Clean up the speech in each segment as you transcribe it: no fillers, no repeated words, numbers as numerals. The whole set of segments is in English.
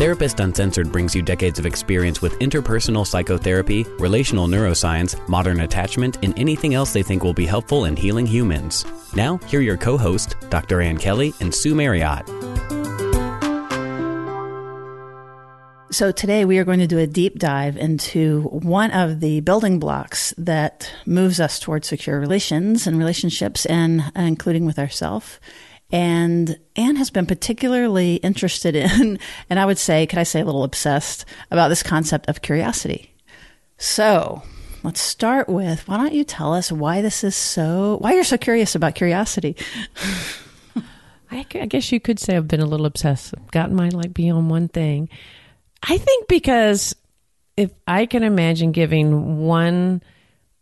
Therapist Uncensored brings you decades of experience with interpersonal psychotherapy, relational neuroscience, modern attachment, and anything else they think will be helpful in healing humans. Now, here are your co-hosts, Dr. Ann Kelly and Sue Marriott. So today we are going to do a deep dive into one of the building blocks that moves us towards secure relations and relationships, and including with ourselves. And Anne has been particularly interested in, and I would say, could I say a little obsessed about this concept of curiosity. So let's start with, why don't you tell us why this is so, why you're so curious about curiosity? I guess you could say I've been a little obsessed. I've gotten my beyond one thing. I think because if I can imagine giving one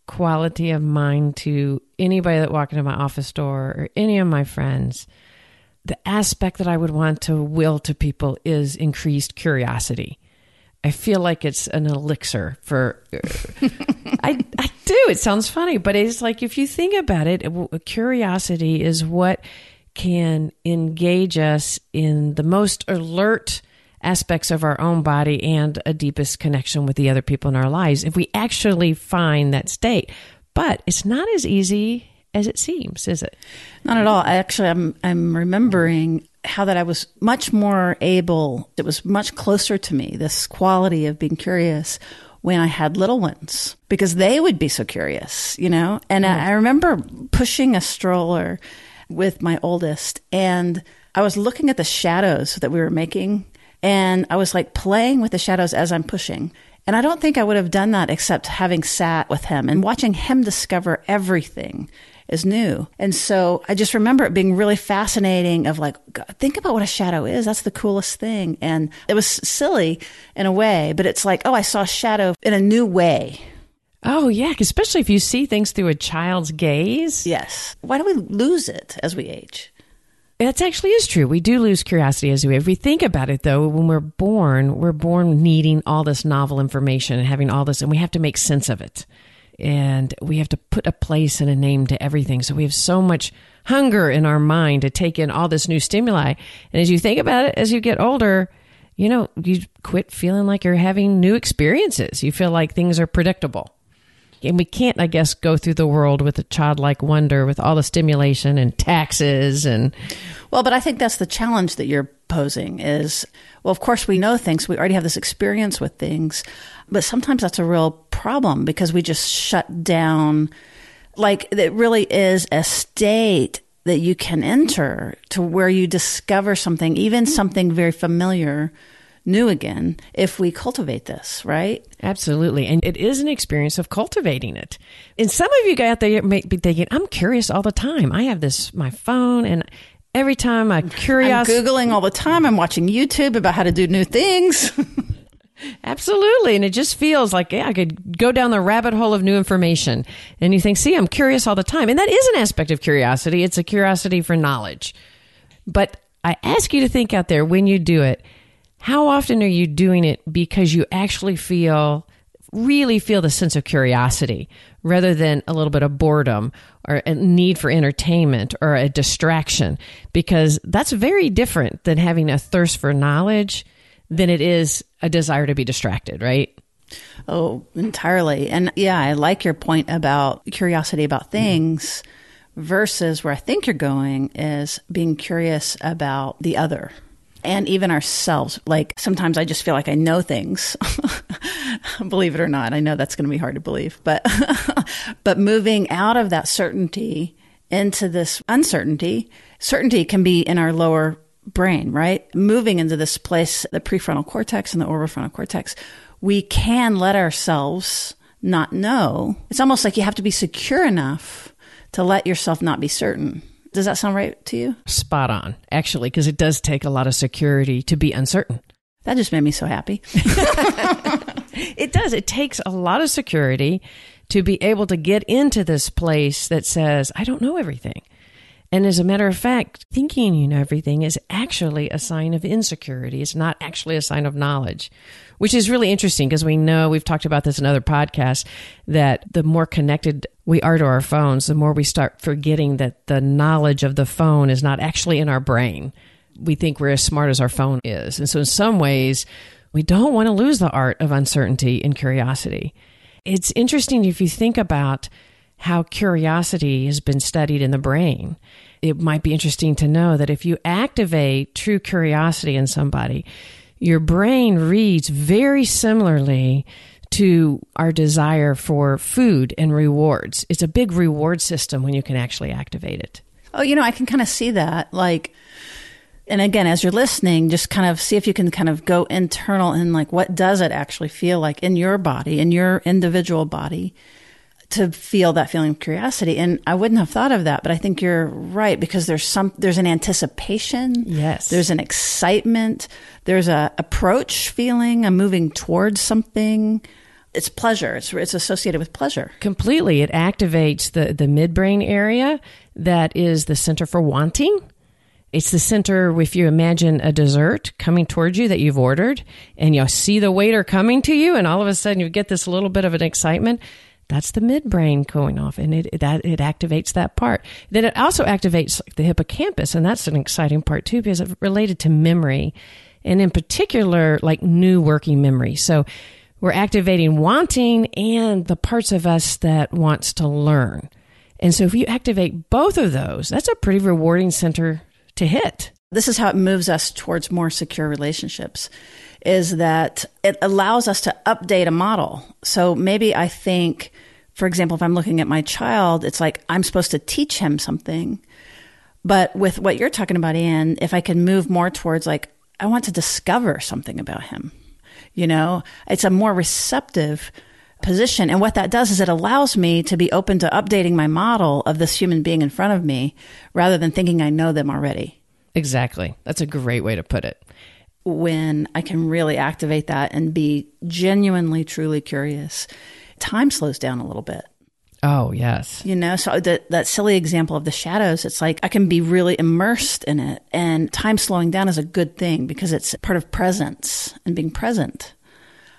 quality of mind to anybody that walked into my office door or any of my friends, the aspect that I would want to will to people is increased curiosity. I feel like it's an elixir for, I do. It sounds funny, but it's like, if you think about it, curiosity is what can engage us in the most alert aspects of our own body and a deepest connection with the other people in our lives if we actually find that state. But it's not as easy as it seems, is it? Not at all. Actually, I'm remembering how that I was much more able, it was much closer to me, this quality of being curious, when I had little ones, because they would be so curious, you know? And I remember pushing a stroller with my oldest, and I was looking at the shadows that we were making. And I was like playing with the shadows as I'm pushing. And I don't think I would have done that except having sat with him and watching him discover everything is new. And so I just remember it being really fascinating of like, God, think about what a shadow is. That's the coolest thing. And it was silly in a way, but it's like, oh, I saw a shadow in a new way. Oh, yeah. Especially if you see things through a child's gaze. Yes. Why do we lose it as we age? That actually is true. We do lose curiosity as we age. If we think about it, though, when we're born needing all this novel information and having all this, and we have to make sense of it. And we have to put a place and a name to everything. So we have so much hunger in our mind to take in all this new stimuli. And as you think about it, as you get older, you know, you quit feeling like you're having new experiences. You feel like things are predictable. And we can't, I guess, go through the world with a childlike wonder with all the stimulation and taxes and... Well, but I think that's the challenge that you're posing is, well, of course, we know things. We already have this experience with things. But sometimes that's a real problem because we just shut down. Like, it really is a state that you can enter to where you discover something, even something very familiar, new again, if we cultivate this, right? Absolutely. And it is an experience of cultivating it. And some of you guys out there may be thinking, I'm curious all the time. I have this, my phone, and every time I'm Googling all the time. I'm watching YouTube about how to do new things. Absolutely. And it just feels like, yeah, I could go down the rabbit hole of new information. And you think, see, I'm curious all the time. And that is an aspect of curiosity. It's a curiosity for knowledge. But I ask you to think out there when you do it, how often are you doing it because you actually really feel the sense of curiosity rather than a little bit of boredom or a need for entertainment or a distraction? Because that's very different than having a thirst for knowledge than it is a desire to be distracted, right? Oh, entirely. And yeah, I like your point about curiosity about things versus where I think you're going is being curious about the other. And even ourselves. Like, sometimes I just feel like I know things, believe it or not. I know that's going to be hard to believe, but but moving out of that certainty into this uncertainty, certainty can be in our lower brain, right? Moving into this place, the prefrontal cortex and the orbitofrontal cortex, we can let ourselves not know. It's almost like you have to be secure enough to let yourself not be certain. Does that sound right to you? Spot on, actually, because it does take a lot of security to be uncertain. That just made me so happy. It does. It takes a lot of security to be able to get into this place that says, I don't know everything. And as a matter of fact, thinking you know everything is actually a sign of insecurity. It's not actually a sign of knowledge, which is really interesting because we know, we've talked about this in other podcasts, that the more connected we are to our phones, the more we start forgetting that the knowledge of the phone is not actually in our brain. We think we're as smart as our phone is. And so in some ways, we don't want to lose the art of uncertainty and curiosity. It's interesting if you think about how curiosity has been studied in the brain. It might be interesting to know that if you activate true curiosity in somebody, your brain reads very similarly to our desire for food and rewards. It's a big reward system when you can actually activate it. Oh, you know, I can kind of see that. Like, and again, as you're listening, just kind of see if you can kind of go internal and like, what does it actually feel like in your body, in your individual body, to feel that feeling of curiosity. And I wouldn't have thought of that, but I think you're right, because there's an anticipation. Yes. There's an excitement. There's a approach feeling. I'm moving towards something. It's pleasure. It's associated with pleasure. Completely. It activates the midbrain area that is the center for wanting. It's the center, if you imagine a dessert coming towards you that you've ordered, and you see the waiter coming to you, and all of a sudden you get this little bit of an excitement. That's the midbrain going off, and it activates that part. Then it also activates the hippocampus, and that's an exciting part too, because it's related to memory, and in particular, like new working memory. So we're activating wanting and the parts of us that wants to learn. And so if you activate both of those, that's a pretty rewarding center to hit. This is how it moves us towards more secure relationships, is that it allows us to update a model. So maybe I think, for example, if I'm looking at my child, it's like I'm supposed to teach him something. But with what you're talking about, Ann, if I can move more towards like, I want to discover something about him, you know, it's a more receptive position. And what that does is it allows me to be open to updating my model of this human being in front of me, rather than thinking I know them already. Exactly. That's a great way to put it. When I can really activate that and be genuinely, truly curious, time slows down a little bit. Oh, yes. You know, so that silly example of the shadows, it's like I can be really immersed in it. And time slowing down is a good thing because it's part of presence and being present.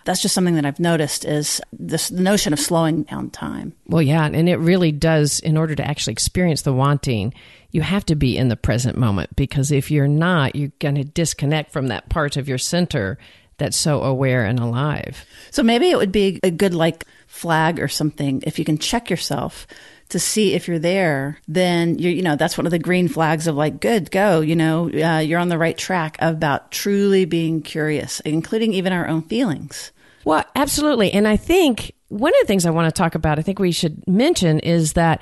That's just something that I've noticed, is this notion of slowing down time. Well, yeah, and it really does, in order to actually experience the wanting, you have to be in the present moment, because if you're not, you're going to disconnect from that part of your center that's so aware and alive. So maybe it would be a good like flag or something, if you can check yourself to see if you're there, then you know, that's one of the green flags of like, good, go, you know, you're on the right track about truly being curious, including even our own feelings. Well, absolutely. And I think one of the things I want to talk about, I think we should mention, is that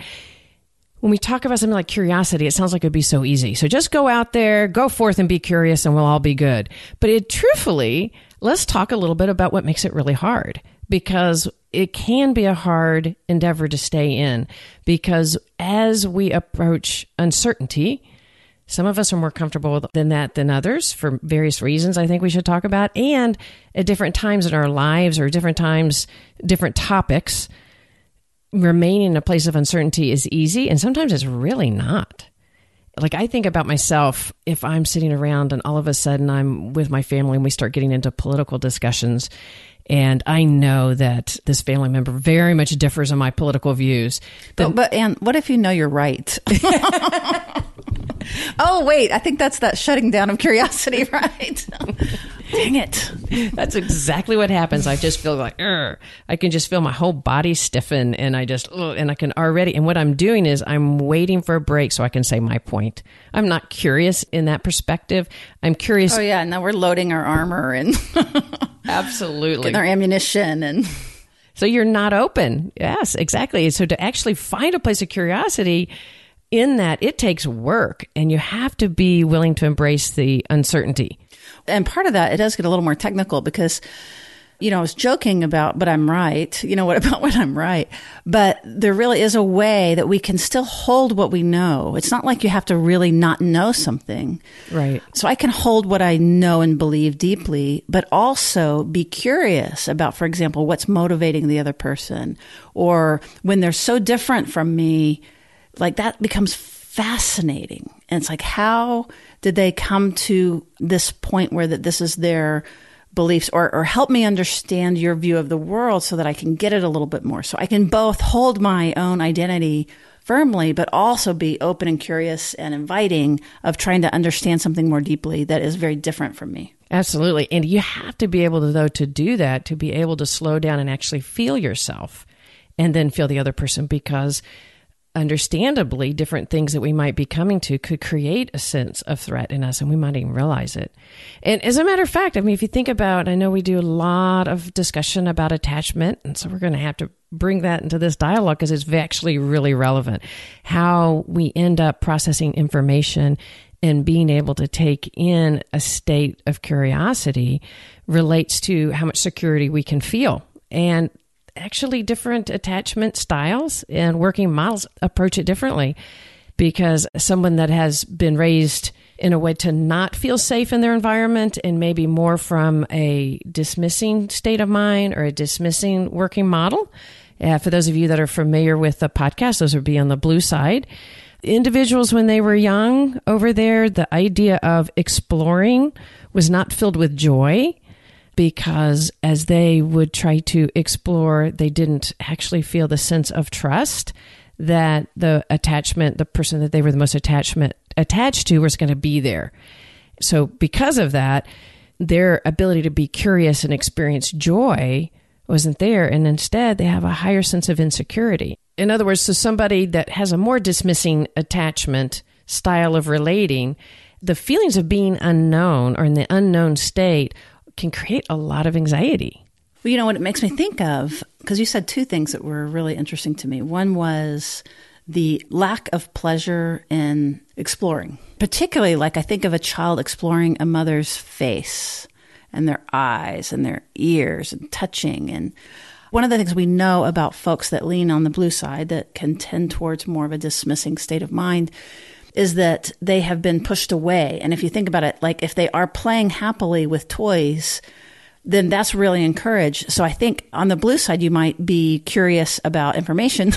when we talk about something like curiosity, it sounds like it'd be so easy. So just go out there, go forth and be curious, and we'll all be good. But truthfully, let's talk a little bit about what makes it really hard, because it can be a hard endeavor to stay in, because as we approach uncertainty, some of us are more comfortable than that than others for various reasons I think we should talk about. And at different times in our lives, or different times, different topics, remaining in a place of uncertainty is easy. And sometimes it's really not. Like, I think about myself, if I'm sitting around and all of a sudden I'm with my family and we start getting into political discussions, and I know that this family member very much differs in my political views. But Ann, what if you know you're right? Oh, wait, I think that's that shutting down of curiosity, right? Dang it. That's exactly what happens. I just feel like, I can just feel my whole body stiffen, and I can already, and what I'm doing is I'm waiting for a break so I can say my point. I'm not curious in that perspective. I'm curious. Oh yeah, now we're loading our armor and absolutely getting our ammunition and... So you're not open. Yes, exactly. So to actually find a place of curiosity in that, it takes work, and you have to be willing to embrace the uncertainty. And part of that, it does get a little more technical, because you know, I was joking about, but I'm right. You know, what about when I'm right? But there really is a way that we can still hold what we know. It's not like you have to really not know something. Right. So I can hold what I know and believe deeply, but also be curious about, for example, what's motivating the other person, or when they're so different from me, like that becomes fascinating. And it's like, how did they come to this point where that this is their beliefs, or help me understand your view of the world so that I can get it a little bit more. So I can both hold my own identity firmly, but also be open and curious and inviting of trying to understand something more deeply that is very different from me. Absolutely. And you have to be able to, though, to do that, to be able to slow down and actually feel yourself and then feel the other person, because understandably, different things that we might be coming to could create a sense of threat in us, and we might even realize it. And as a matter of fact, I mean, if you think about, I know we do a lot of discussion about attachment, and so we're going to have to bring that into this dialogue because it's actually really relevant. How we end up processing information and being able to take in a state of curiosity relates to how much security we can feel. And actually different attachment styles and working models approach it differently, because someone that has been raised in a way to not feel safe in their environment and maybe more from a dismissing state of mind or a dismissing working model. For those of you that are familiar with the podcast, those would be on the blue side. Individuals, when they were young over there, the idea of exploring was not filled with joy, because as they would try to explore, they didn't actually feel the sense of trust that the attachment, the person that they were the most attached to was going to be there. So because of that, their ability to be curious and experience joy wasn't there. And instead, they have a higher sense of insecurity. In other words, so somebody that has a more dismissing attachment style of relating, the feelings of being unknown or in the unknown state can create a lot of anxiety. Well, you know what it makes me think of, because you said two things that were really interesting to me. One was the lack of pleasure in exploring, particularly like I think of a child exploring a mother's face and their eyes and their ears and touching. And one of the things we know about folks that lean on the blue side that can tend towards more of a dismissing state of mind is that they have been pushed away. And if you think about it, like if they are playing happily with toys, then that's really encouraged. So I think on the blue side, you might be curious about information.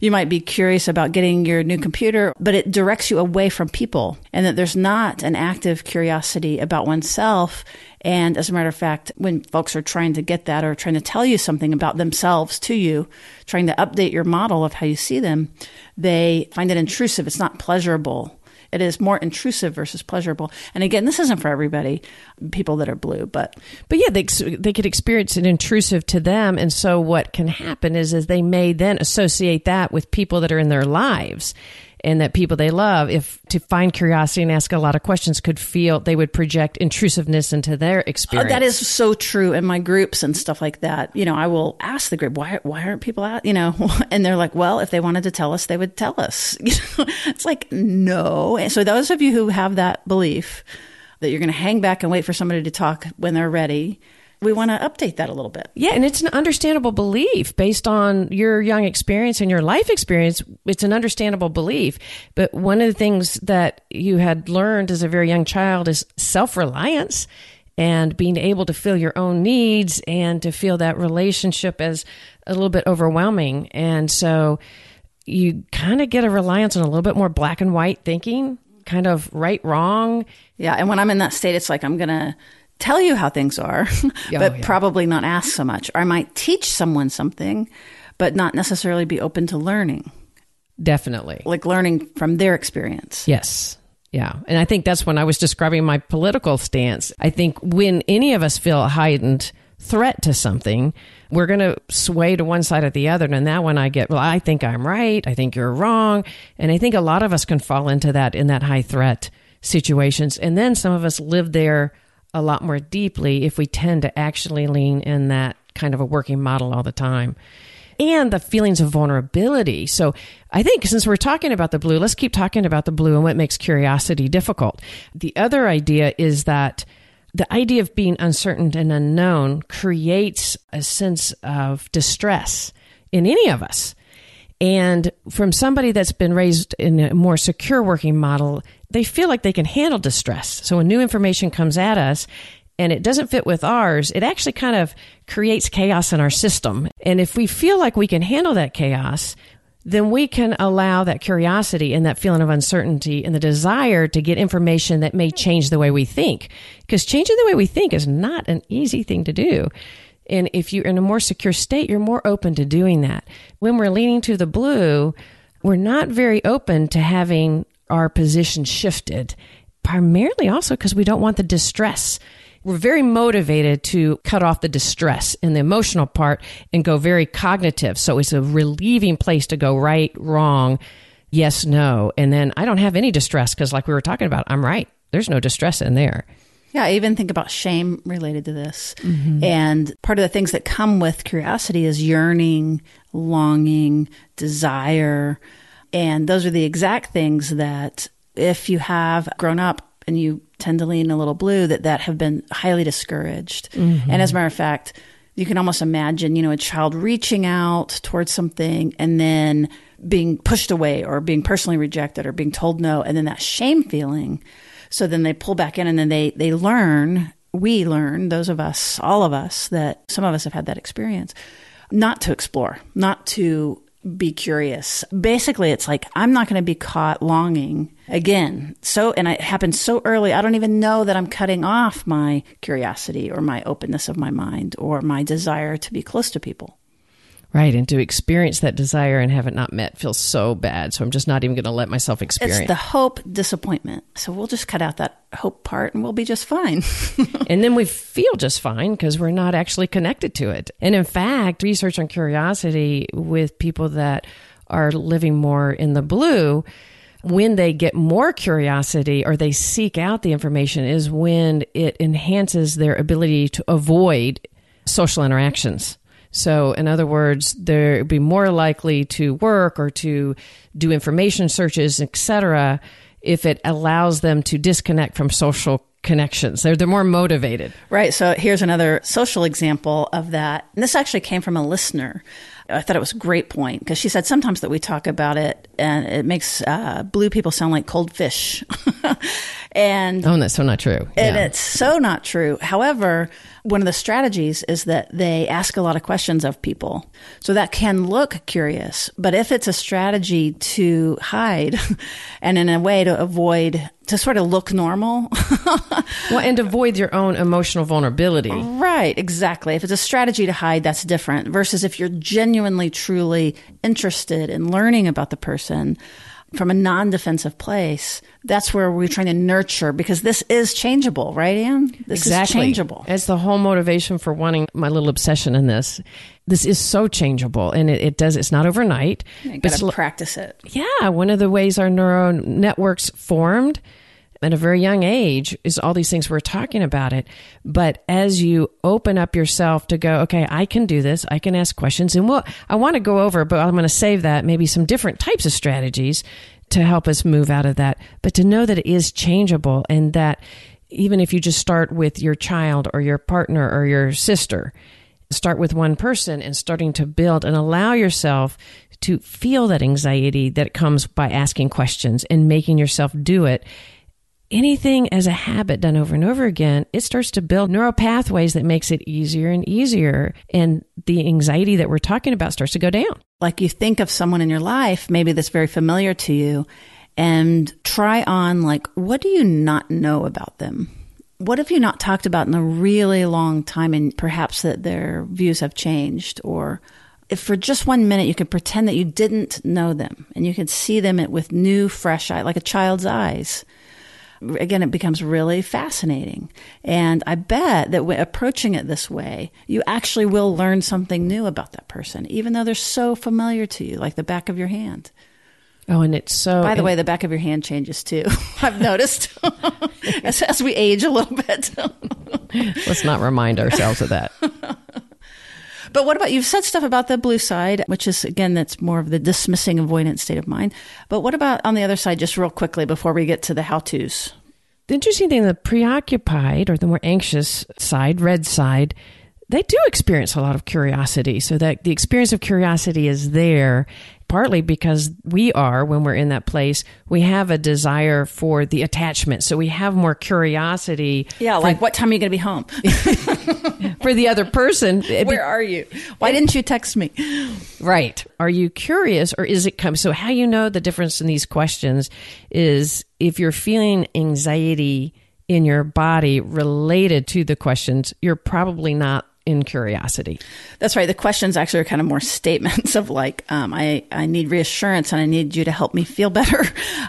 You might be curious about getting your new computer, but it directs you away from people, and that there's not an active curiosity about oneself. And as a matter of fact, when folks are trying to get that or trying to tell you something about themselves to you, trying to update your model of how you see them, they find it intrusive. It's not pleasurable. It is more intrusive versus pleasurable. And again, this isn't for everybody, people that are blue, but yeah, they could experience it intrusive to them. And so what can happen is they may then associate that with people that are in their lives and that people they love, if to find curiosity and ask a lot of questions could feel, they would project intrusiveness into their experience. Oh, that is so true in my groups and stuff like that. You know, I will ask the group, why aren't people out, you know? And they're like, well, if they wanted to tell us, they would tell us. You know? It's like, no. And so those of you who have that belief that you're going to hang back and wait for somebody to talk when they're ready, we want to update that a little bit. Yeah, and it's an understandable belief based on your young experience and your life experience. It's an understandable belief. But one of the things that you had learned as a very young child is self-reliance and being able to feel your own needs and to feel that relationship as a little bit overwhelming. And so you kind of get a reliance on a little bit more black and white thinking, kind of right, wrong. Yeah, and when I'm in that state, it's like I'm going to tell you how things are, but probably not ask so much. Or I might teach someone something, but not necessarily be open to learning. Definitely. Like learning from their experience. Yes. Yeah. And I think that's when I was describing my political stance. I think when any of us feel a heightened threat to something, we're going to sway to one side or the other. And in that one I get, well, I think I'm right. I think you're wrong. And I think a lot of us can fall into that, in that high threat situations. And then some of us live there a lot more deeply if we tend to actually lean in that kind of a working model all the time. And the feelings of vulnerability. So I think since we're talking about the blue, let's keep talking about the blue and what makes curiosity difficult. The other idea is that the idea of being uncertain and unknown creates a sense of distress in any of us. And from somebody that's been raised in a more secure working model, they feel like they can handle distress. So when new information comes at us and it doesn't fit with ours, it actually kind of creates chaos in our system. And if we feel like we can handle that chaos, then we can allow that curiosity and that feeling of uncertainty and the desire to get information that may change the way we think. Because changing the way we think is not an easy thing to do. And if you're in a more secure state, you're more open to doing that. When we're leaning to the blue, we're not very open to having our position shifted, primarily also because we don't want the distress. We're very motivated to cut off the distress and the emotional part and go very cognitive. So it's a relieving place to go right, wrong, yes, no. And then I don't have any distress because like we were talking about, I'm right. There's no distress in there. Yeah, I even think about shame related to this. Mm-hmm. And part of the things that come with curiosity is yearning, longing, desire. And those are the exact things that if you have grown up and you tend to lean a little blue, that have been highly discouraged. Mm-hmm. And as a matter of fact, you can almost imagine, a child reaching out towards something and then being pushed away or being personally rejected or being told no. And then that shame feeling. So then they pull back in and then they learn, those of us, all of us, that some of us have had that experience, not to explore, not to be curious. Basically, it's like, I'm not going to be caught longing again. So, and it happens so early, I don't even know that I'm cutting off my curiosity or my openness of my mind or my desire to be close to people. Right. And to experience that desire and have it not met feels so bad. So I'm just not even going to let myself experience. It's the hope disappointment. So we'll just cut out that hope part and we'll be just fine. And then we feel just fine because we're not actually connected to it. And in fact, research on curiosity with people that are living more in the blue, when they get more curiosity or they seek out the information is when it enhances their ability to avoid social interactions. So in other words, they'd be more likely to work or to do information searches, et cetera, if it allows them to disconnect from social connections. They're more motivated. Right. So here's another social example of that. And this actually came from a listener. I thought it was a great point because she said sometimes that we talk about it and it makes blue people sound like cold fish. And that's so not true. Yeah. And it's so not true. However, one of the strategies is that they ask a lot of questions of people. So that can look curious, but if it's a strategy to hide and in a way to avoid, to sort of look normal. Well, and avoid your own emotional vulnerability. Right, exactly. If it's a strategy to hide, that's different versus if you're genuinely, truly interested in learning about the person from a non-defensive place, that's where we're trying to nurture because this is changeable, right, Ann? This is changeable. That's the whole motivation for wanting my little obsession in this. This is so changeable and it's not overnight. You got to practice it. Yeah. One of the ways our neural networks formed at a very young age is all these things we're talking about it. But as you open up yourself to go, okay, I can do this. I can ask questions. And I want to go over, but I'm going to save that, maybe some different types of strategies to help us move out of that. But to know that it is changeable and that even if you just start with your child or your partner or your sister, start with one person and starting to build and allow yourself to feel that anxiety that comes by asking questions and making yourself do it. Anything as a habit done over and over again, it starts to build neural pathways that makes it easier and easier. And the anxiety that we're talking about starts to go down. Like you think of someone in your life, maybe that's very familiar to you, and try on like, what do you not know about them? What have you not talked about in a really long time and perhaps that their views have changed? Or if for just 1 minute you could pretend that you didn't know them and you could see them with new, fresh eyes, like a child's eyes. Again, it becomes really fascinating. And I bet that approaching it this way, you actually will learn something new about that person, even though they're so familiar to you, like the back of your hand. Oh, and it's so... By the way, the back of your hand changes too. I've noticed as we age a little bit. Let's not remind ourselves of that. But what about, you've said stuff about the blue side, which is, again, that's more of the dismissing avoidance state of mind. But what about on the other side, just real quickly before we get to the how-tos? The interesting thing, the preoccupied or the more anxious side, red side, they do experience a lot of curiosity. So that the experience of curiosity is there, partly because we are, when we're in that place, we have a desire for the attachment. So we have more curiosity. Yeah, like what time are you going to be home? For the other person. Where are you? Why didn't you text me? Right. Are you curious or is it come? So how you know the difference in these questions is if you're feeling anxiety in your body related to the questions, you're probably not in curiosity. That's right. The questions actually are kind of more statements of like, I need reassurance and I need you to help me feel better.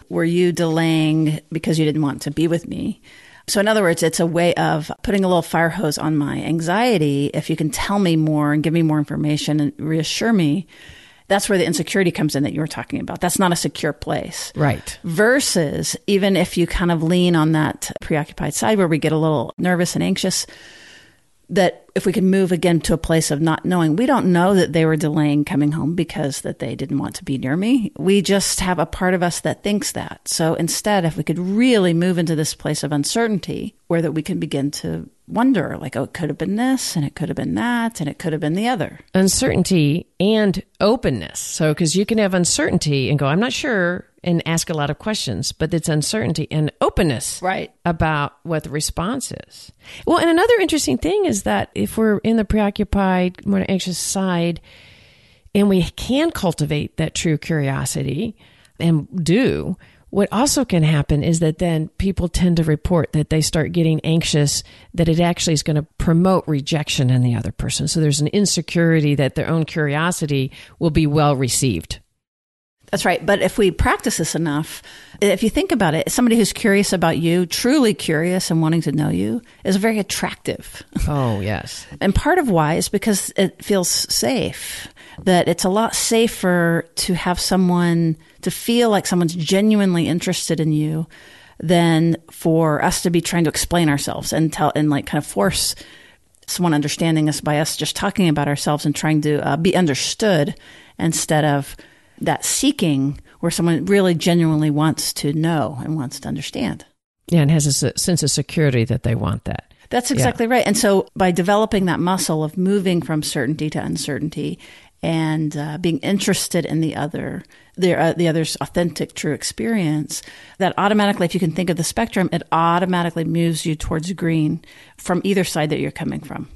Were you delaying because you didn't want to be with me? So in other words, it's a way of putting a little fire hose on my anxiety. If you can tell me more and give me more information and reassure me, that's where the insecurity comes in that you were talking about. That's not a secure place. Right. Versus even if you kind of lean on that preoccupied side where we get a little nervous and anxious, that if we could move again to a place of not knowing, we don't know that they were delaying coming home because that they didn't want to be near me. We just have a part of us that thinks that. So instead, if we could really move into this place of uncertainty where that we can begin to wonder, like, oh, it could have been this and it could have been that and it could have been the other. Uncertainty and openness. So because you can have uncertainty and go, I'm not sure, and ask a lot of questions, but it's uncertainty and openness about what the response is. Well, and another interesting thing is that if we're in the preoccupied, more anxious side, and we can cultivate that true curiosity and do, what also can happen is that then people tend to report that they start getting anxious, that it actually is going to promote rejection in the other person. So there's an insecurity that their own curiosity will be well received. That's right. But if we practice this enough, if you think about it, somebody who's curious about you, truly curious and wanting to know you, is very attractive. Oh, yes. And part of why is because it feels safe, that it's a lot safer to have someone, to feel like someone's genuinely interested in you than for us to be trying to explain ourselves and tell and like kind of force someone understanding us by us just talking about ourselves and trying to be understood instead of that seeking where someone really genuinely wants to know and wants to understand. Yeah, and has a sense of security that they want that. That's exactly right. And so by developing that muscle of moving from certainty to uncertainty and being interested in the other, the other's authentic, true experience, that automatically, if you can think of the spectrum, it automatically moves you towards green from either side that you're coming from.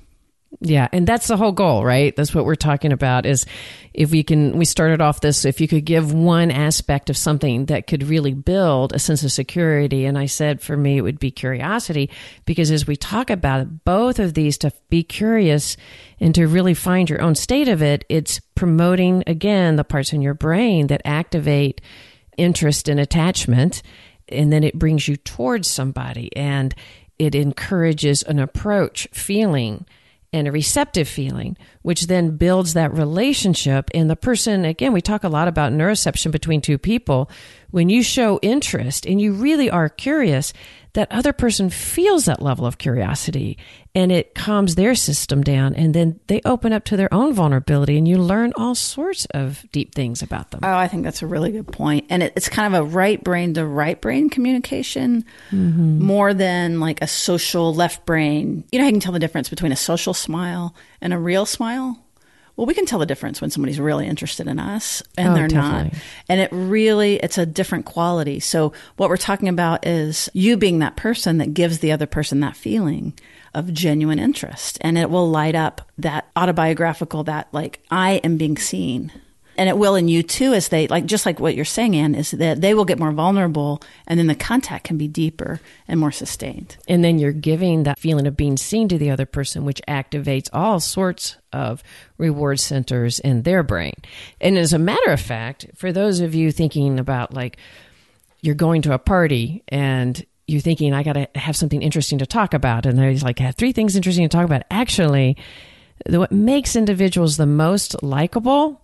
Yeah. And that's the whole goal, right? That's what we're talking about is if we can, we started off this, if you could give one aspect of something that could really build a sense of security. And I said, for me, it would be curiosity, because as we talk about it, both of these, to be curious and to really find your own state of it, it's promoting, again, the parts in your brain that activate interest and attachment. And then it brings you towards somebody and it encourages an approach feeling and a receptive feeling, which then builds that relationship. And the person, again, we talk a lot about neuroception between two people. When you show interest and you really are curious, that other person feels that level of curiosity and it calms their system down. And then they open up to their own vulnerability and you learn all sorts of deep things about them. Oh, I think that's a really good point. And it's kind of a right brain to right brain communication more than like a social left brain. You know, I can tell the difference between a social smile and a real smile. Well, we can tell the difference when somebody's really interested in us and they're definitely not. And it's a different quality. So what we're talking about is you being that person that gives the other person that feeling of genuine interest. And it will light up that autobiographical, that like, I am being seen. And it will in you too, as they like, just like what you're saying, Ann, is that they will get more vulnerable and then the contact can be deeper and more sustained. And then you're giving that feeling of being seen to the other person, which activates all sorts of reward centers in their brain. And as a matter of fact, for those of you thinking about like, you're going to a party and you're thinking, I got to have something interesting to talk about. And there's like, I have three things interesting to talk about. Actually, what makes individuals the most likable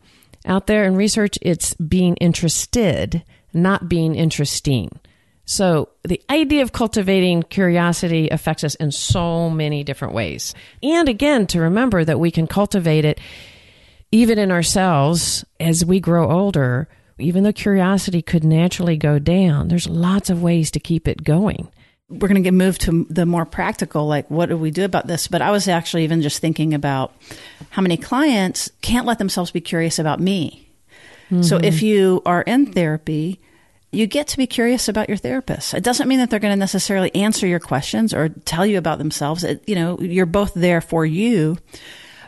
out there in research, it's being interested, not being interesting. So the idea of cultivating curiosity affects us in so many different ways. And again, to remember that we can cultivate it even in ourselves as we grow older, even though curiosity could naturally go down, there's lots of ways to keep it going. we're going to get moved to the more practical, like, what do we do about this? But I was actually even just thinking about how many clients can't let themselves be curious about me. Mm-hmm. So if you are in therapy, you get to be curious about your therapist. It doesn't mean that they're going to necessarily answer your questions or tell you about themselves. You're both there for you,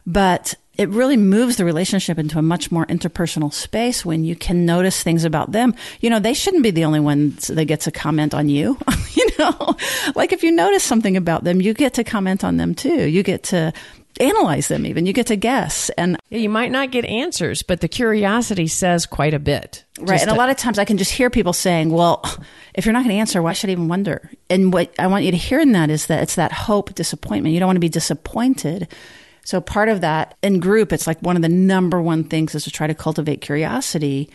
but it really moves the relationship into a much more interpersonal space when you can notice things about them. You know, they shouldn't be the only ones that gets a comment on you. Like if you notice something about them, you get to comment on them too. You get to analyze them even. You get to guess. And you might not get answers, but the curiosity says quite a bit. Right. Just and a lot of times I can just hear people saying, well, if you're not going to answer, why should I even wonder? And what I want you to hear in that is that it's that hope, disappointment. You don't want to be disappointed. So part of that in group, it's like one of the number one things is to try to cultivate curiosity,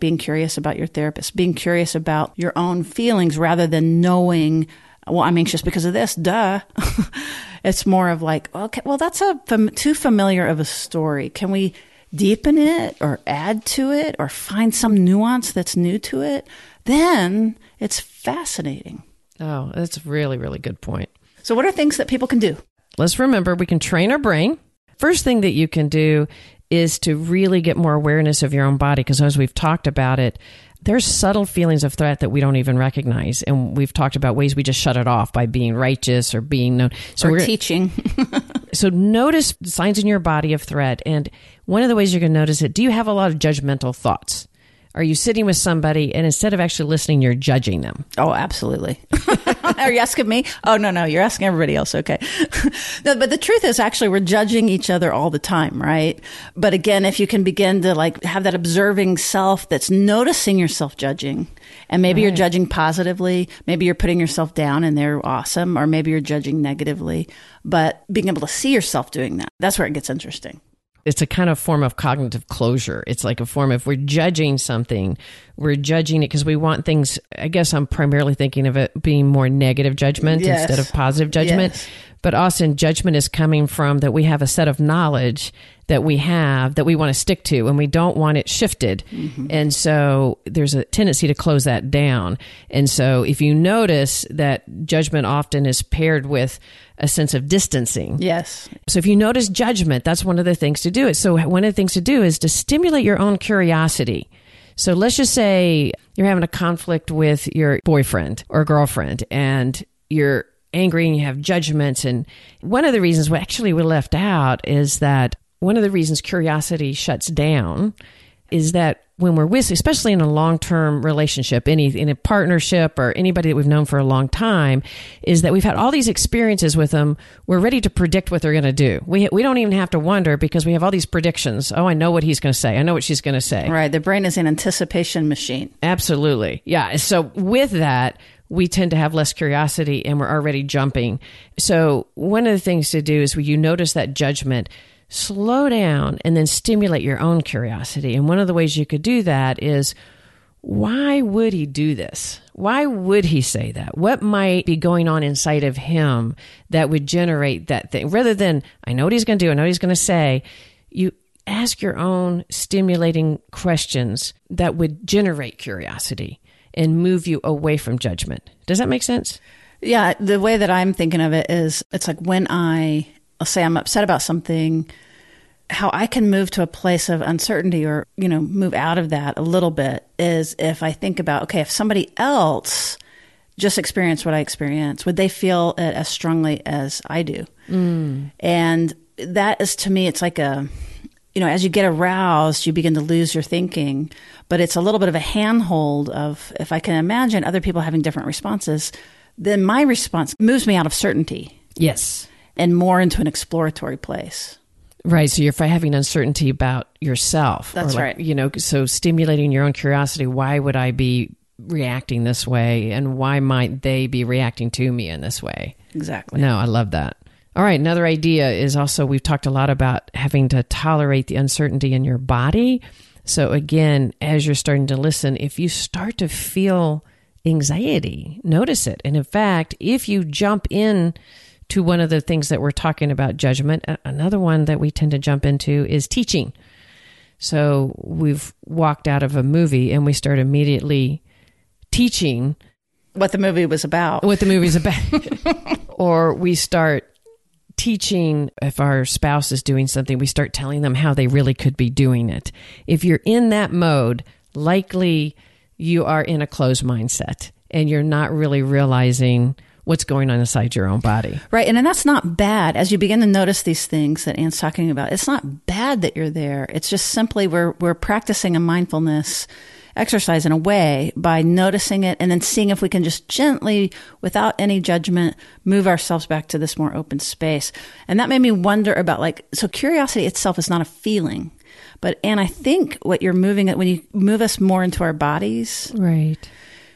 being curious about your therapist, being curious about your own feelings rather than knowing, well, I'm anxious because of this, duh. It's more of like, okay, well, that's too familiar of a story. Can we deepen it or add to it or find some nuance that's new to it? Then it's fascinating. Oh, that's a really, really good point. So what are things that people can do? Let's remember, we can train our brain. First thing that you can do is to really get more awareness of your own body, because as we've talked about it, there's subtle feelings of threat that we don't even recognize. And we've talked about ways we just shut it off by being righteous or being known. So we're teaching. So notice signs in your body of threat. And one of the ways you're going to notice it, do you have a lot of judgmental thoughts? Are you sitting with somebody and instead of actually listening, you're judging them? Oh, absolutely. Are you asking me? Oh, no. You're asking everybody else. Okay. No, but the truth is actually we're judging each other all the time, right? But again, if you can begin to like have that observing self that's noticing yourself judging, and maybe you're judging positively, maybe you're putting yourself down and they're awesome, or maybe you're judging negatively, but being able to see yourself doing that, that's where it gets interesting. It's a kind of form of cognitive closure. It's like a form of, we're judging something, we're judging it because we want things. I guess I'm primarily thinking of it being more negative judgment instead of positive judgment. Yes. But often judgment is coming from that we have a set of knowledge that we have that we want to stick to and we don't want it shifted. Mm-hmm. And so there's a tendency to close that down. And so if you notice that judgment often is paired with a sense of distancing. Yes. So if you notice judgment, that's one of the things to do. So one of the things to do is to stimulate your own curiosity. So let's just say you're having a conflict with your boyfriend or girlfriend and you're angry and you have judgments. And one of the reasons what actually we left out is that one of the reasons curiosity shuts down is that when we're with, especially in a long-term relationship, in a partnership or anybody that we've known for a long time, is that we've had all these experiences with them. We're ready to predict what they're going to do. We don't even have to wonder because we have all these predictions. Oh, I know what he's going to say. I know what she's going to say. Right. The brain is an anticipation machine. Absolutely. Yeah. So with that, we tend to have less curiosity and we're already jumping. So one of the things to do is when you notice that judgment, slow down and then stimulate your own curiosity. And one of the ways you could do that is, why would he do this? Why would he say that? What might be going on inside of him that would generate that thing? Rather than, I know what he's going to do, I know what he's going to say, you ask your own stimulating questions that would generate curiosity and move you away from judgment. Does that make sense? Yeah. The way that I'm thinking of it is, it's like when I'll say I'm upset about something, how I can move to a place of uncertainty or, move out of that a little bit is if I think about, okay, if somebody else just experienced what I experienced, would they feel it as strongly as I do? Mm. And that is, to me, it's like as you get aroused, you begin to lose your thinking, but it's a little bit of a handhold of, if I can imagine other people having different responses, then my response moves me out of certainty. Yes. And more into an exploratory place. Right. So you're having uncertainty about yourself. That's right. So stimulating your own curiosity. Why would I be reacting this way? And why might they be reacting to me in this way? Exactly. No, I love that. All right. Another idea is also, we've talked a lot about having to tolerate the uncertainty in your body. So again, as you're starting to listen, if you start to feel anxiety, notice it. And in fact, if you jump in to one of the things that we're talking about, judgment, another one that we tend to jump into is teaching. So we've walked out of a movie and we start immediately teaching What the movie was about. What the movie's about. Or we start teaching, if our spouse is doing something, we start telling them how they really could be doing it. If you're in that mode, likely you are in a closed mindset and you're not really realizing what's going on inside your own body. Right. And that's not bad. As you begin to notice these things that Ann's talking about, it's not bad that you're there. It's just simply we're practicing a mindfulness exercise in a way by noticing it and then seeing if we can just gently, without any judgment, move ourselves back to this more open space. And that made me wonder about, like, so curiosity itself is not a feeling. But, Ann, I think what you're moving at when you move us more into our bodies. Right.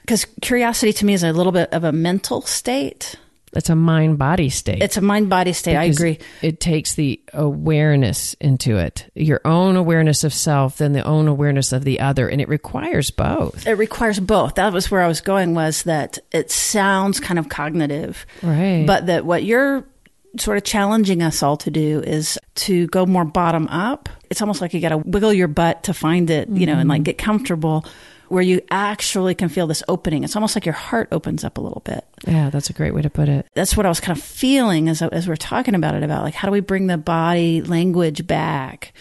Because curiosity to me is a little bit of a mental state. It's a mind-body state. It's a mind-body state. Because I agree. It takes the awareness into it, your own awareness of self, then the own awareness of the other. And it requires both. It requires both. That was where I was going, was that it sounds kind of cognitive. Right. But that what you're sort of challenging us all to do is to go more bottom up. It's almost like you got to wiggle your butt to find it, you know, and like get comfortable where you actually can feel this opening. It's almost like your heart opens up a little bit. Yeah, that's a great way to put it. That's what I was kind of feeling as we're talking about it, about like, how do we bring the body language back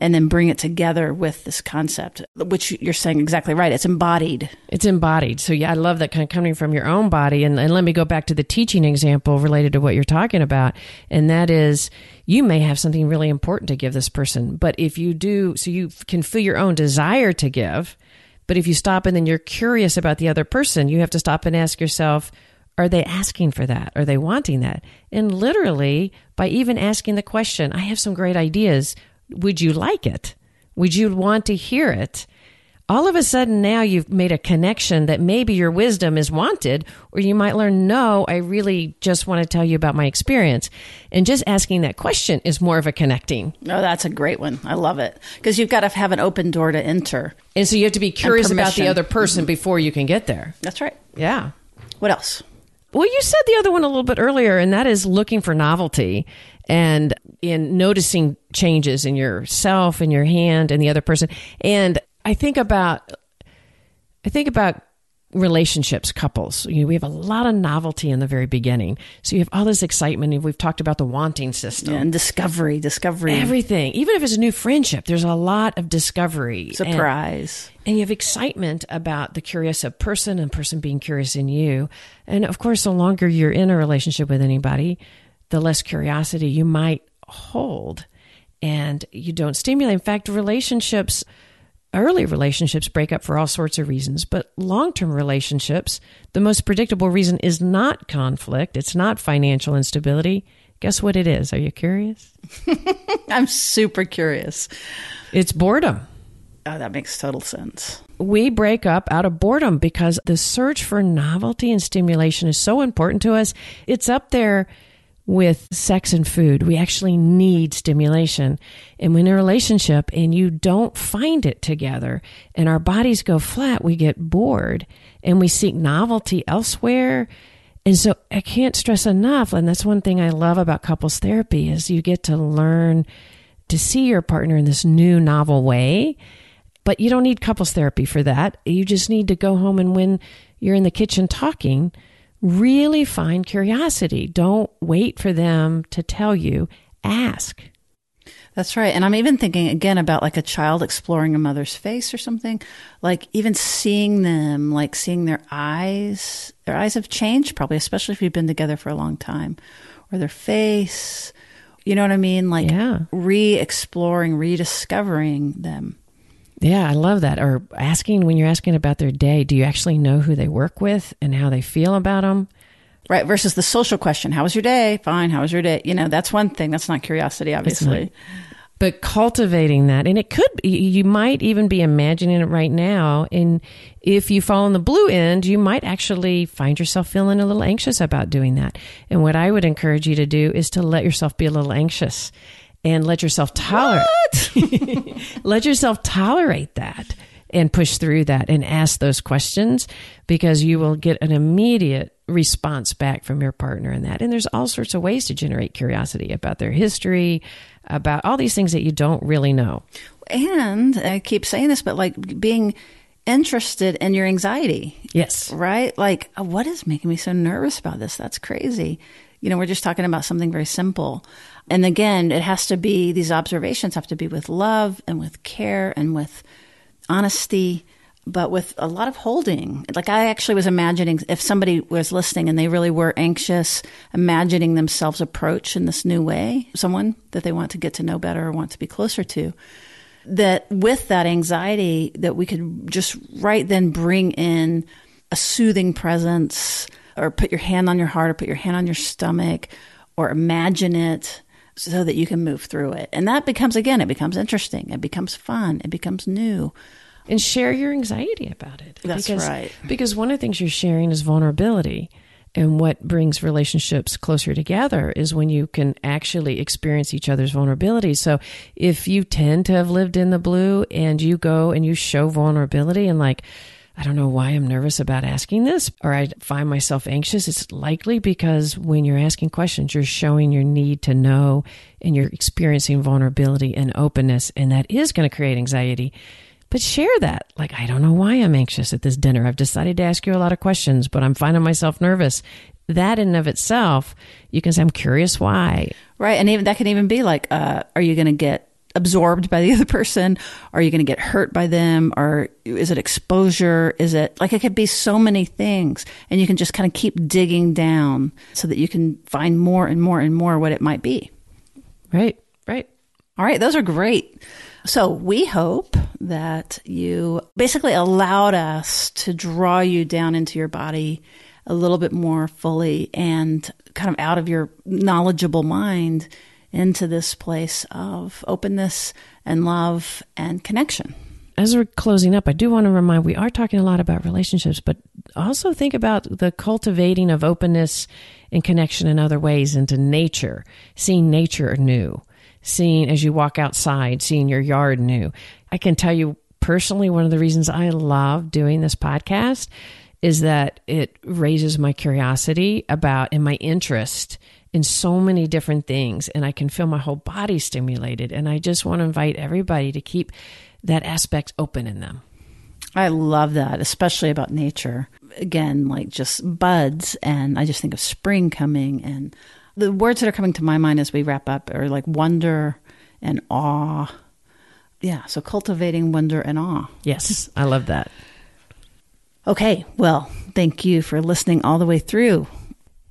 and then bring it together with this concept, which you're saying exactly right. It's embodied. It's embodied. So yeah, I love that kind of coming from your own body. And let me go back to the teaching example related to what you're talking about. And that is, you may have something really important to give this person, but if you do, so you can feel your own desire to give. But if you stop and then you're curious about the other person, you have to stop and ask yourself, are they asking for that? Are they wanting that? And literally, by even asking the question, I have some great ideas. Would you like it? Would you want to hear it? All of a sudden now you've made a connection that maybe your wisdom is wanted, or you might learn, no, I really just want to tell you about my experience. And just asking that question is more of a connecting. Oh, that's a great one. I love it. Because you've got to have an open door to enter. And so you have to be curious about the other person before you can get there. That's right. Yeah. What else? Well, you said the other one a little bit earlier, and that is looking for novelty and in noticing changes in yourself and your hand and the other person. And I think about relationships, couples. You know, we have a lot of novelty in the very beginning. So you have all this excitement. And we've talked about the wanting system. Yeah, and discovery. Everything. Even if it's a new friendship, there's a lot of discovery. Surprise. And you have excitement about the curious of person and person being curious in you. And of course, the longer you're in a relationship with anybody, the less curiosity you might hold. And you don't stimulate. In fact, relationships... Early relationships break up for all sorts of reasons, but long-term relationships, the most predictable reason is not conflict. It's not financial instability. Guess what it is? Are you curious? I'm super curious. It's boredom. Oh, that makes total sense. We break up out of boredom because the search for novelty and stimulation is so important to us. It's up there with sex and food. We actually need stimulation. And when in a relationship and you don't find it together and our bodies go flat, we get bored and we seek novelty elsewhere. And so I can't stress enough. And that's one thing I love about couples therapy is you get to learn to see your partner in this new novel way. But you don't need couples therapy for that. You just need to go home and when you're in the kitchen talking, really find curiosity. Don't wait for them to tell you. Ask. That's right. And I'm even thinking again about like a child exploring a mother's face or something, like even seeing them, like seeing their eyes have changed probably, especially if you've been together for a long time, or their face, you know what I mean? Like re-exploring, rediscovering them. Yeah, I love that. Or asking, when you're asking about their day, do you actually know who they work with and how they feel about them? Right, versus the social question, how was your day? Fine, how was your day? You know, that's one thing. That's not curiosity, obviously. But cultivating that, and it could be, you might even be imagining it right now. And if you fall on the blue end, you might actually find yourself feeling a little anxious about doing that. And what I would encourage you to do is to let yourself be a little anxious. And let yourself tolerate that and push through that and ask those questions, because you will get an immediate response back from your partner in that. And there's all sorts of ways to generate curiosity about their history, about all these things that you don't really know. And I keep saying this, but like being interested in your anxiety. Yes. Right? Like, oh, what is making me so nervous about this? That's crazy. You know, we're just talking about something very simple. And again, it has to be, these observations have to be with love and with care and with honesty, but with a lot of holding. Like, I actually was imagining, if somebody was listening and they really were anxious, imagining themselves approach in this new way, someone that they want to get to know better or want to be closer to, that with that anxiety, that we could just right then bring in a soothing presence, or put your hand on your heart, or put your hand on your stomach, or imagine it, so that you can move through it. And that becomes, again, it becomes interesting. It becomes fun. It becomes new. And share your anxiety about it. That's right. Because one of the things you're sharing is vulnerability. And what brings relationships closer together is when you can actually experience each other's vulnerability. So if you tend to have lived in the blue and you go and you show vulnerability and like, I don't know why I'm nervous about asking this, or I find myself anxious, it's likely because when you're asking questions, you're showing your need to know and you're experiencing vulnerability and openness, and that is going to create anxiety. But share that. Like, I don't know why I'm anxious at this dinner. I've decided to ask you a lot of questions, but I'm finding myself nervous. That in and of itself, you can say, I'm curious why. Right. And even that can even be like, are you going to get absorbed by the other person? Are you going to get hurt by them? Or is it exposure? Is it like, it could be so many things. And you can just kind of keep digging down so that you can find more and more and more what it might be. Right. Right. All right. Those are great. So we hope that you basically allowed us to draw you down into your body a little bit more fully and kind of out of your knowledgeable mind into this place of openness and love and connection. As we're closing up, I do want to remind, we are talking a lot about relationships, but also think about the cultivating of openness and connection in other ways into nature, seeing nature anew. Seeing as you walk outside, seeing your yard new. I can tell you personally, one of the reasons I love doing this podcast is that it raises my curiosity about and my interest in so many different things. And I can feel my whole body stimulated. And I just want to invite everybody to keep that aspect open in them. I love that, especially about nature. Again, like just buds. And I just think of spring coming, and the words that are coming to my mind as we wrap up are like wonder and awe. Yeah, so cultivating wonder and awe. Yes, I love that. Okay, well, thank you for listening all the way through.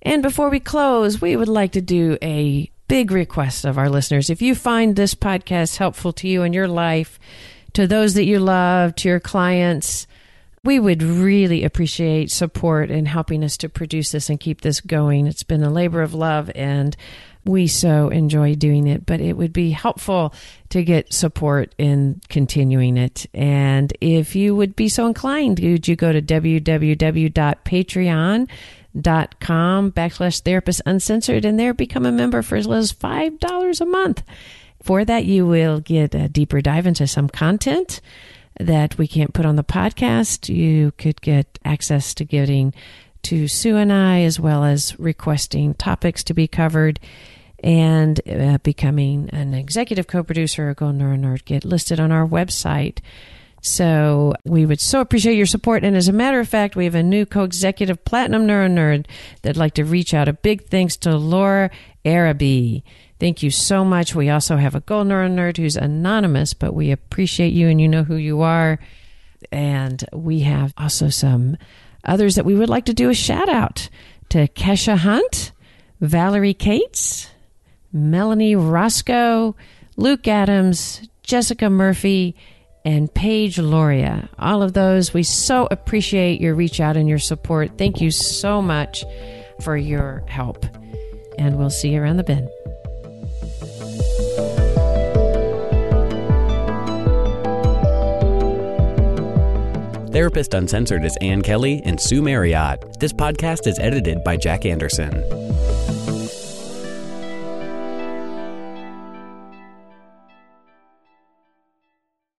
And before we close, we would like to do a big request of our listeners. If you find this podcast helpful to you in your life, to those that you love, to your clients, we would really appreciate support in helping us to produce this and keep this going. It's been a labor of love, and we so enjoy doing it, but it would be helpful to get support in continuing it. And if you would be so inclined, would you go to patreon.com/therapistuncensored, and there become a member for as little as $5 a month. For that, you will get a deeper dive into some content that we can't put on the podcast. You could get access to getting to Sue and I, as well as requesting topics to be covered, and becoming an executive co-producer or Golden Hour Nerd, get listed on our website. So we would so appreciate your support. And as a matter of fact, we have a new co-executive platinum neuro nerd that'd like to reach out. A big thanks to Laura Araby. Thank you so much. We also have a Golden Neuro Nerd who's anonymous, but we appreciate you and you know who you are. And we have also some others that we would like to do a shout out to: Kesha Hunt, Valerie Cates, Melanie Roscoe, Luke Adams, Jessica Murphy, and Paige Loria. All of those, we so appreciate your reach out and your support. Thank you so much for your help. And we'll see you around the bend. Therapist Uncensored is Ann Kelly and Sue Marriott. This podcast is edited by Jack Anderson.